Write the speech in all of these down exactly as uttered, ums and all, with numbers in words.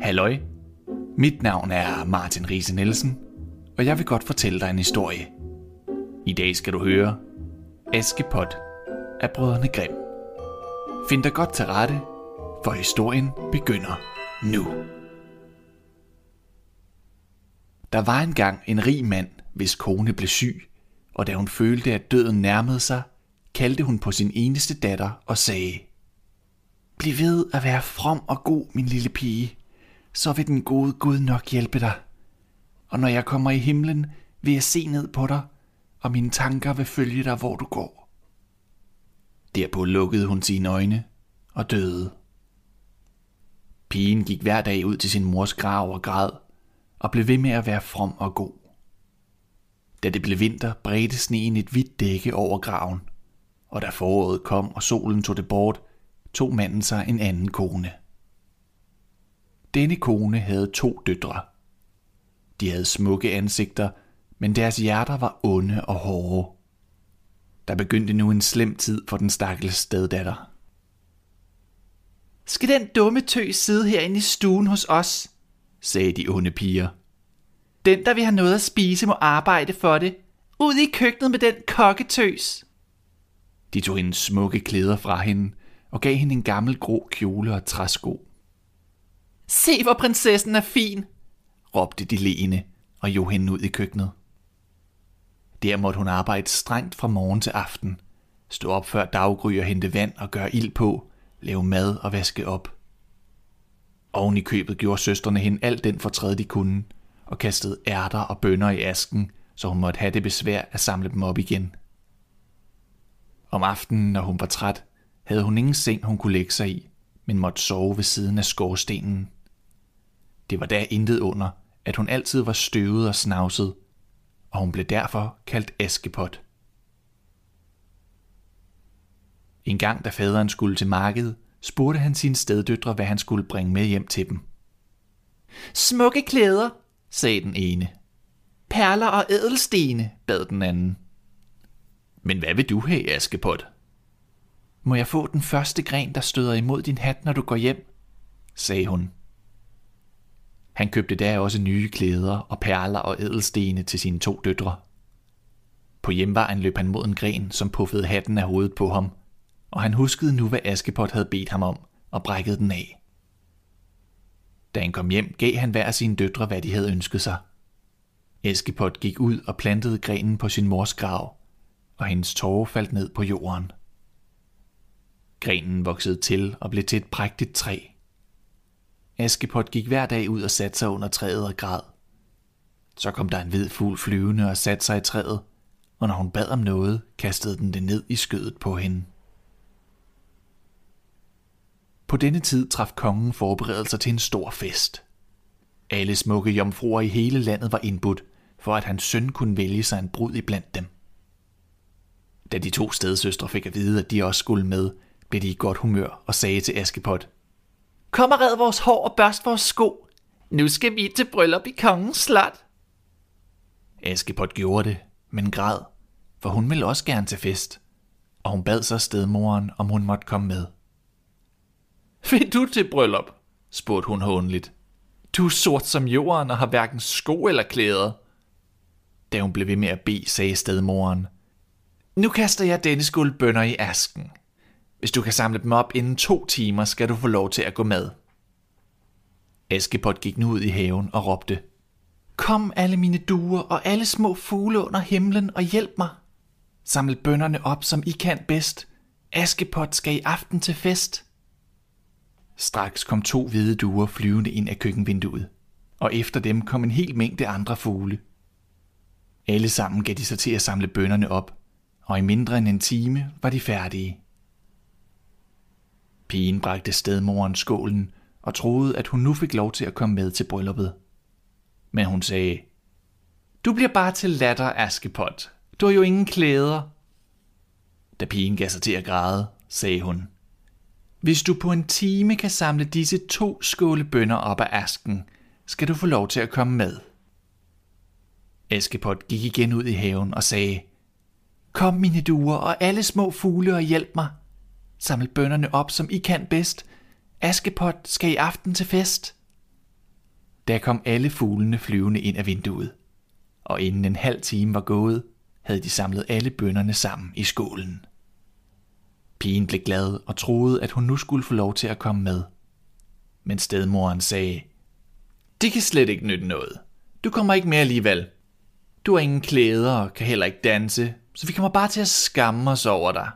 Halløj, mit navn er Martin Riise Nielsen, og jeg vil godt fortælle dig en historie. I dag skal du høre Askepot af Brødrene Grimm. Find dig godt til rette, for historien begynder nu. Der var engang en rig mand, hvis kone blev syg, og da hun følte, at døden nærmede sig, kaldte hun på sin eneste datter og sagde: "Bliv ved at være from og god, min lille pige, så vil den gode Gud nok hjælpe dig. Og når jeg kommer i himlen, vil jeg se ned på dig, og mine tanker vil følge dig, hvor du går." Derpå lukkede hun sine øjne og døde. Pigen gik hver dag ud til sin mors grav og græd, og blev ved med at være from og god. Da det blev vinter, bredte sneen et hvidt dække over graven, og da foråret kom og solen tog det bort, tog manden sig en anden kone. Denne kone havde to døtre. De havde smukke ansigter, men deres hjerter var onde og hårde. Der begyndte nu en slem tid for den stakkels steddatter. "Skal den dumme tøs sidde herinde i stuen hos os?" sagde de onde piger. "Den, der vil have noget at spise, må arbejde for det. Ud i køkkenet med den kokketøs." De tog hendes smukke klæder fra hende og gav hende en gammel grå kjole og træsko. "Se, hvor prinsessen er fin!" råbte de leende og jog hende ud i køkkenet. Der måtte hun arbejde strengt fra morgen til aften, stå op før daggry og hente vand og gøre ild på, lave mad og vaske op. Oven i købet gjorde søstrene hende al den fortræd, de kunne, og kastede ærter og bønner i asken, så hun måtte have det besvær at samle dem op igen. Om aftenen, når hun var træt, havde hun ingen seng, hun kunne lægge sig i, men måtte sove ved siden af skorstenen. Det var da intet under, at hun altid var støvet og snavset, og hun blev derfor kaldt Askepot. En gang, da faderen skulle til markedet, spurgte han sine steddøtre, hvad han skulle bringe med hjem til dem. "Smukke klæder," sagde den ene. "Perler og ædelstene," bad den anden. "Men hvad vil du have, Askepot?" "Må jeg få den første gren, der støder imod din hat, når du går hjem?" sagde hun. Han købte da også nye klæder og perler og ædelstene til sine to døtre. På hjemvejen løb han mod en gren, som puffede hatten af hovedet på ham, og han huskede nu, hvad Askepot havde bedt ham om, og brækkede den af. Da han kom hjem, gav han hver sine døtre, hvad de havde ønsket sig. Askepot gik ud og plantede grenen på sin mors grav, og hendes tårer faldt ned på jorden. Grenen voksede til og blev til et prægtigt træ. Askepot gik hver dag ud og satte sig under træet og græd. Så kom der en hvid fugl flyvende og satte sig i træet, og når hun bad om noget, kastede den det ned i skødet på hende. På denne tid traf kongen forberedelser til en stor fest. Alle smukke jomfruer i hele landet var indbudt, for at hans søn kunne vælge sig en brud iblandt dem. Da de to stedsøstre fik at vide, at de også skulle med, blev de i godt humør og sagde til Askepot: "Kom og red vores hår og børst vores sko. Nu skal vi til bryllup i kongens slot." Askepot gjorde det, men græd, for hun ville også gerne til fest, og hun bad så stedmoren, om hun måtte komme med. "Vil du til bryllup?" spurgte hun hånligt. "Du er sort som jorden og har hverken sko eller klæder." Da hun blev ved med at bede, sagde stedmoren: "Nu kaster jeg denne skuld bønner i asken. Hvis du kan samle dem op inden to timer, skal du få lov til at gå med." Askepot gik nu ud i haven og råbte: "Kom alle mine duer og alle små fugle under himlen og hjælp mig. Samle bønnerne op, som I kan bedst. Askepot skal i aften til fest." Straks kom to hvide duer flyvende ind af køkkenvinduet, og efter dem kom en hel mængde andre fugle. Alle sammen gav de sig til at samle bønnerne op, og i mindre end en time var de færdige. Pigen bragte stedmoren skålen og troede, at hun nu fik lov til at komme med til brylluppet. Men hun sagde: "Du bliver bare til latter, Askepot. Du har jo ingen klæder." Da pigen gav sig til at græde, sagde hun: "Hvis du på en time kan samle disse to skåle bønner op af asken, skal du få lov til at komme med." Askepot gik igen ud i haven og sagde: "Kom, mine duer og alle små fugle og hjælp mig. Samle bønnerne op, som I kan bedst. Askepot skal i aften til fest." Da kom alle fuglene flyvende ind af vinduet, og inden en halv time var gået, havde de samlet alle bønderne sammen i skålen. Pigen blev glad og troede, at hun nu skulle få lov til at komme med. Men stedmoren sagde, "Det kan slet ikke nytte noget. Du kommer ikke med alligevel. Du har ingen klæder og kan heller ikke danse, så vi kommer bare til at skamme os over dig."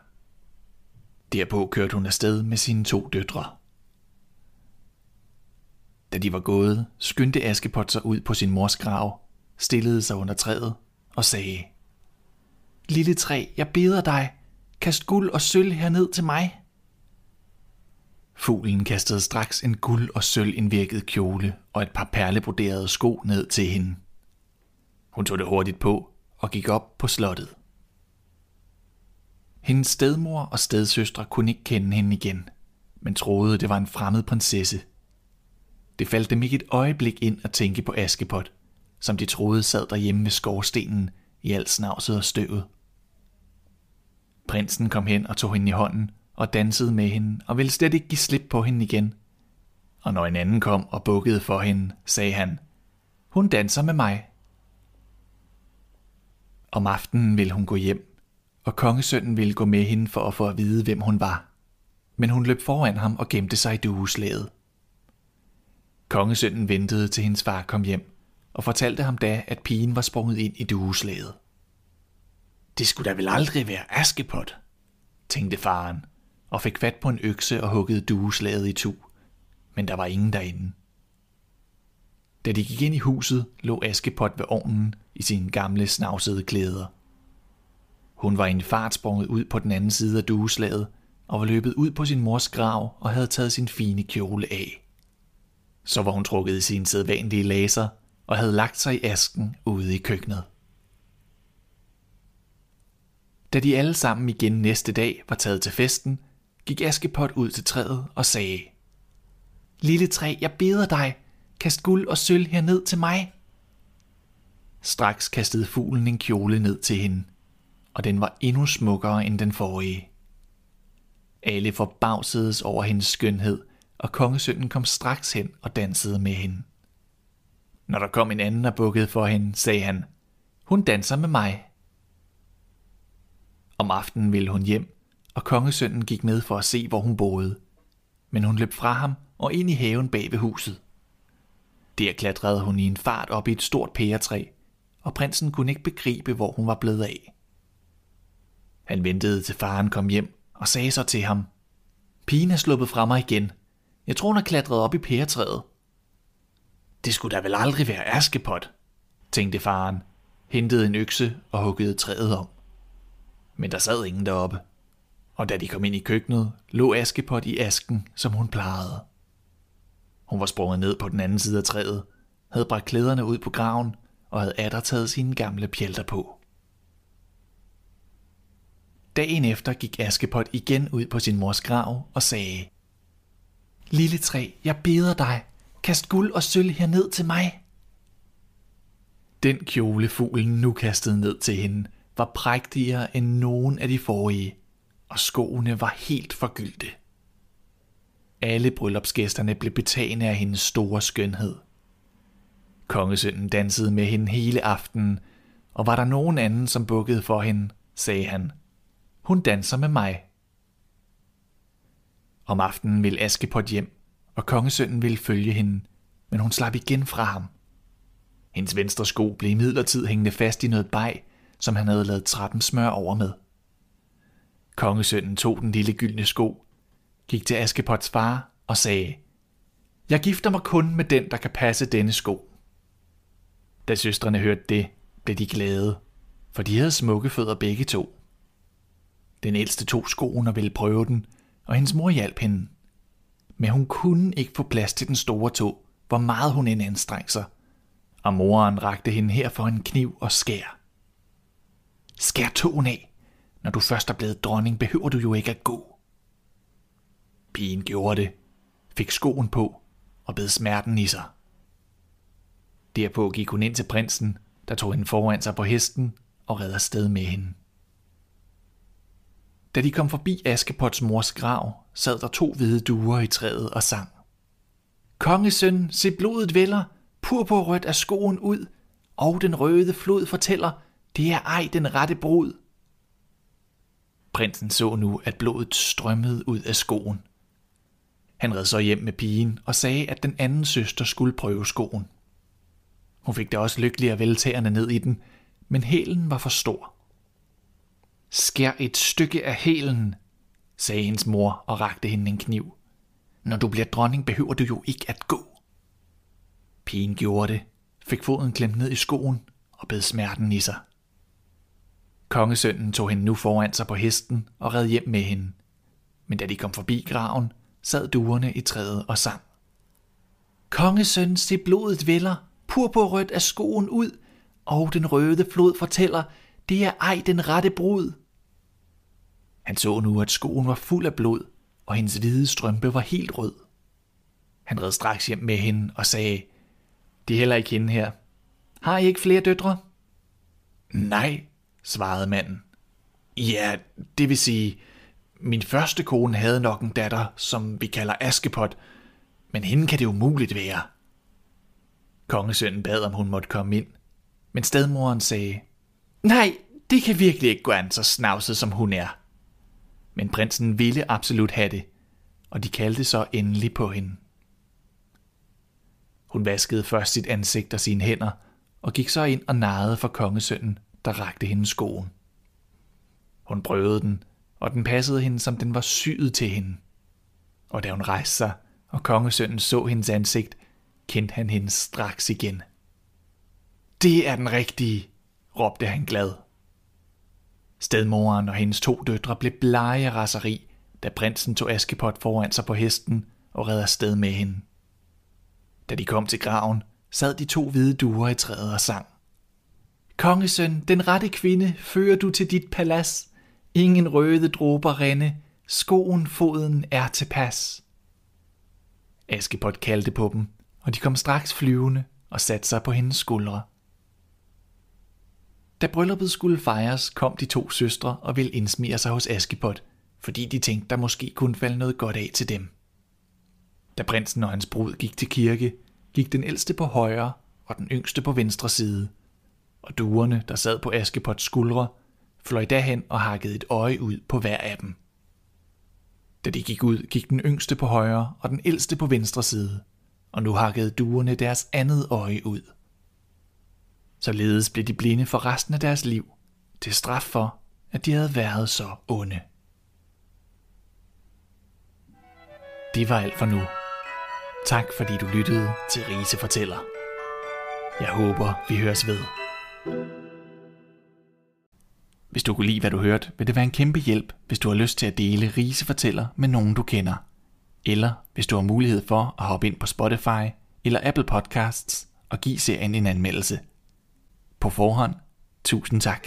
Derpå kørte hun afsted med sine to døtre. Da de var gået, skyndte Askepot sig ud på sin mors grav, stillede sig under træet og sagde, "Lille træ, jeg beder dig, kast guld og sølv herned til mig." Fuglen kastede straks en guld- og sølvindvirket kjole og et par perlebroderede sko ned til hende. Hun tog det hurtigt på og gik op på slottet. Hendes stedmor og stedsøstre kunne ikke kende hende igen, men troede, det var en fremmed prinsesse. Det faldt dem ikke et øjeblik ind at tænke på Askepot, som de troede sad derhjemme ved skorstenen i alt snavset og støvet. Prinsen kom hen og tog hende i hånden og dansede med hende og ville slet ikke give slip på hende igen. Og når en anden kom og bukkede for hende, sagde han, "Hun danser med mig." Om aftenen ville hun gå hjem, og kongesønnen ville gå med hende for at få at vide, hvem hun var. Men hun løb foran ham og gemte sig i dueslæget. Kongesønnen ventede til hendes far kom hjem, og fortalte ham da, at pigen var sprunget ind i dueslæget. "Det skulle da vel aldrig være Askepot," tænkte faren, og fik fat på en økse og huggede dueslæget i tu, men der var ingen derinde. Da de gik ind i huset, lå Askepot ved ovnen i sine gamle snavsede klæder. Hun var i en fart sprunget ud på den anden side af dueslaget og var løbet ud på sin mors grav og havde taget sin fine kjole af. Så var hun trukket i sine sædvanlige laser og havde lagt sig i asken ude i køkkenet. Da de alle sammen igen næste dag var taget til festen, gik Askepot ud til træet og sagde, "Lille træ, jeg beder dig, kast guld og sølv herned til mig." Straks kastede fuglen en kjole ned til hende, og den var endnu smukkere end den forrige. Alle forbavsedes over hendes skønhed, og kongesønnen kom straks hen og dansede med hende. Når der kom en anden og bukkede for hende, sagde han, "Hun danser med mig." Om aftenen ville hun hjem, og kongesønnen gik med for at se, hvor hun boede. Men hun løb fra ham og ind i haven bag ved huset. Der klatrede hun i en fart op i et stort pæretræ, og prinsen kunne ikke begribe, hvor hun var blevet af. Han ventede til faren kom hjem og sagde så til ham, "Pigen er sluppet fra mig igen. Jeg tror, hun har klatret op i pæretræet." "Det skulle da vel aldrig være Askepot," tænkte faren, hentede en økse og huggede træet om. Men der sad ingen deroppe, og da de kom ind i køkkenet, lå Askepot i asken, som hun plejede. Hun var sprunget ned på den anden side af træet, havde bragt klæderne ud på graven og havde atter taget sine gamle pjalter på. Dagen efter gik Askepot igen ud på sin mors grav og sagde, "Lille træ, jeg beder dig, kast guld og sølv herned til mig." Den kjole fuglen nu kastede ned til hende var prægtigere end nogen af de forrige, og skoene var helt forgyldte. Alle bryllupsgæsterne blev betagende af hendes store skønhed. Kongesønnen dansede med hende hele aftenen, og var der nogen anden, som bukkede for hende, sagde han, "Hun danser med mig." Om aftenen ville Askepot hjem, og kongesønnen ville følge hende, men hun slap igen fra ham. Hendes venstre sko blev imidlertid hængende fast i noget bag, som han havde lavet tretten smør over med. Kongesønnen tog den lille gyldne sko, gik til Askepots far og sagde, "Jeg gifter mig kun med den, der kan passe denne sko." Da søstrene hørte det, blev de glade, for de havde smukke fødder begge to. Den ældste tog skoen og ville prøve den, og hendes mor hjalp hende. Men hun kunne ikke få plads til den store tå, hvor meget hun end anstrengte sig, og moren rakte hende herfor en kniv og skær. "Skær tåen af. Når du først er blevet dronning, behøver du jo ikke at gå." Pigen gjorde det, fik skoen på og bed smerten i sig. Derpå gik hun ind til prinsen, der tog hende foran sig på hesten og red afsted med hende. Da de kom forbi Askepots mors grav, sad der to hvide duer i træet og sang. "Kongesøn, se blodet væller, purpurrødt er skoen ud, og den røde flod fortæller, det er ej den rette brud. Prinsen så nu, at blodet strømmede ud af skoen. Han red så hjem med pigen og sagde, at den anden søster skulle prøve skoen. Hun fik da også lykkelig og veltærende ned i den, men hælen var for stor. Skær et stykke af hælen, sagde hendes mor og rakte hende en kniv. Når du bliver dronning, behøver du jo ikke at gå. Pigen gjorde det, fik foden klemt ned i skoen og bed smerten i sig. Kongesønnen tog hende nu foran sig på hesten og red hjem med hende. Men da de kom forbi graven, sad duerne i træet og sang. Kongesøn, se blodet vælder, purpurrødt er skoen ud, og den røde flod fortæller, det er ej den rette brud. Han så nu, at skoen var fuld af blod, og hendes hvide strømpe var helt rød. Han red straks hjem med hende og sagde, det er heller ikke hende her. Har I ikke flere døtre? Nej, svarede manden. Ja, det vil sige, min første kone havde nok en datter, som vi kalder Askepot, men hende kan det umuligt være. Kongesønnen bad, om hun måtte komme ind, men stedmoren sagde, nej, det kan virkelig ikke gå an, så snavset som hun er. Men prinsen ville absolut have det, og de kaldte så endelig på hende. Hun vaskede først sit ansigt og sine hænder, og gik så ind og narrede for kongesønnen, der rakte hende skoen. Hun prøvede den, og den passede hende, som den var syet til hende. Og da hun rejste sig, og kongesønnen så hendes ansigt, kendte han hende straks igen. Det er den rigtige, råbte han glad. Stedmoren og hendes to døtre blev blege af raseri, da prinsen tog Askepot foran sig på hesten og red afsted med hende. Da de kom til graven, sad de to hvide duer i træet og sang. Kongesøn, den rette kvinde, fører du til dit palads. Ingen røde dråber rinde, skoen foden er tilpas. Askepot kaldte på dem, og de kom straks flyvende og satte sig på hendes skuldre. Da brylluppet skulle fejres, kom de to søstre og ville indsmire sig hos Askepot, fordi de tænkte, der måske kunne falde noget godt af til dem. Da prinsen og hans brud gik til kirke, gik den ældste på højre og den yngste på venstre side, og duerne, der sad på Askepots skuldre, fløj derhen og hakkede et øje ud på hver af dem. Da de gik ud, gik den yngste på højre og den ældste på venstre side, og nu hakkede duerne deres andet øje ud. Således blev de blinde for resten af deres liv, til straf for, at de havde været så onde. Det var alt for nu. Tak fordi du lyttede til Riise Fortæller. Jeg håber, vi høres ved. Hvis du kunne lide, hvad du hørte, vil det være en kæmpe hjælp, hvis du har lyst til at dele Riise Fortæller med nogen, du kender. Eller hvis du har mulighed for at hoppe ind på Spotify eller Apple Podcasts og give serien en anmeldelse. På forhånd, tusind tak.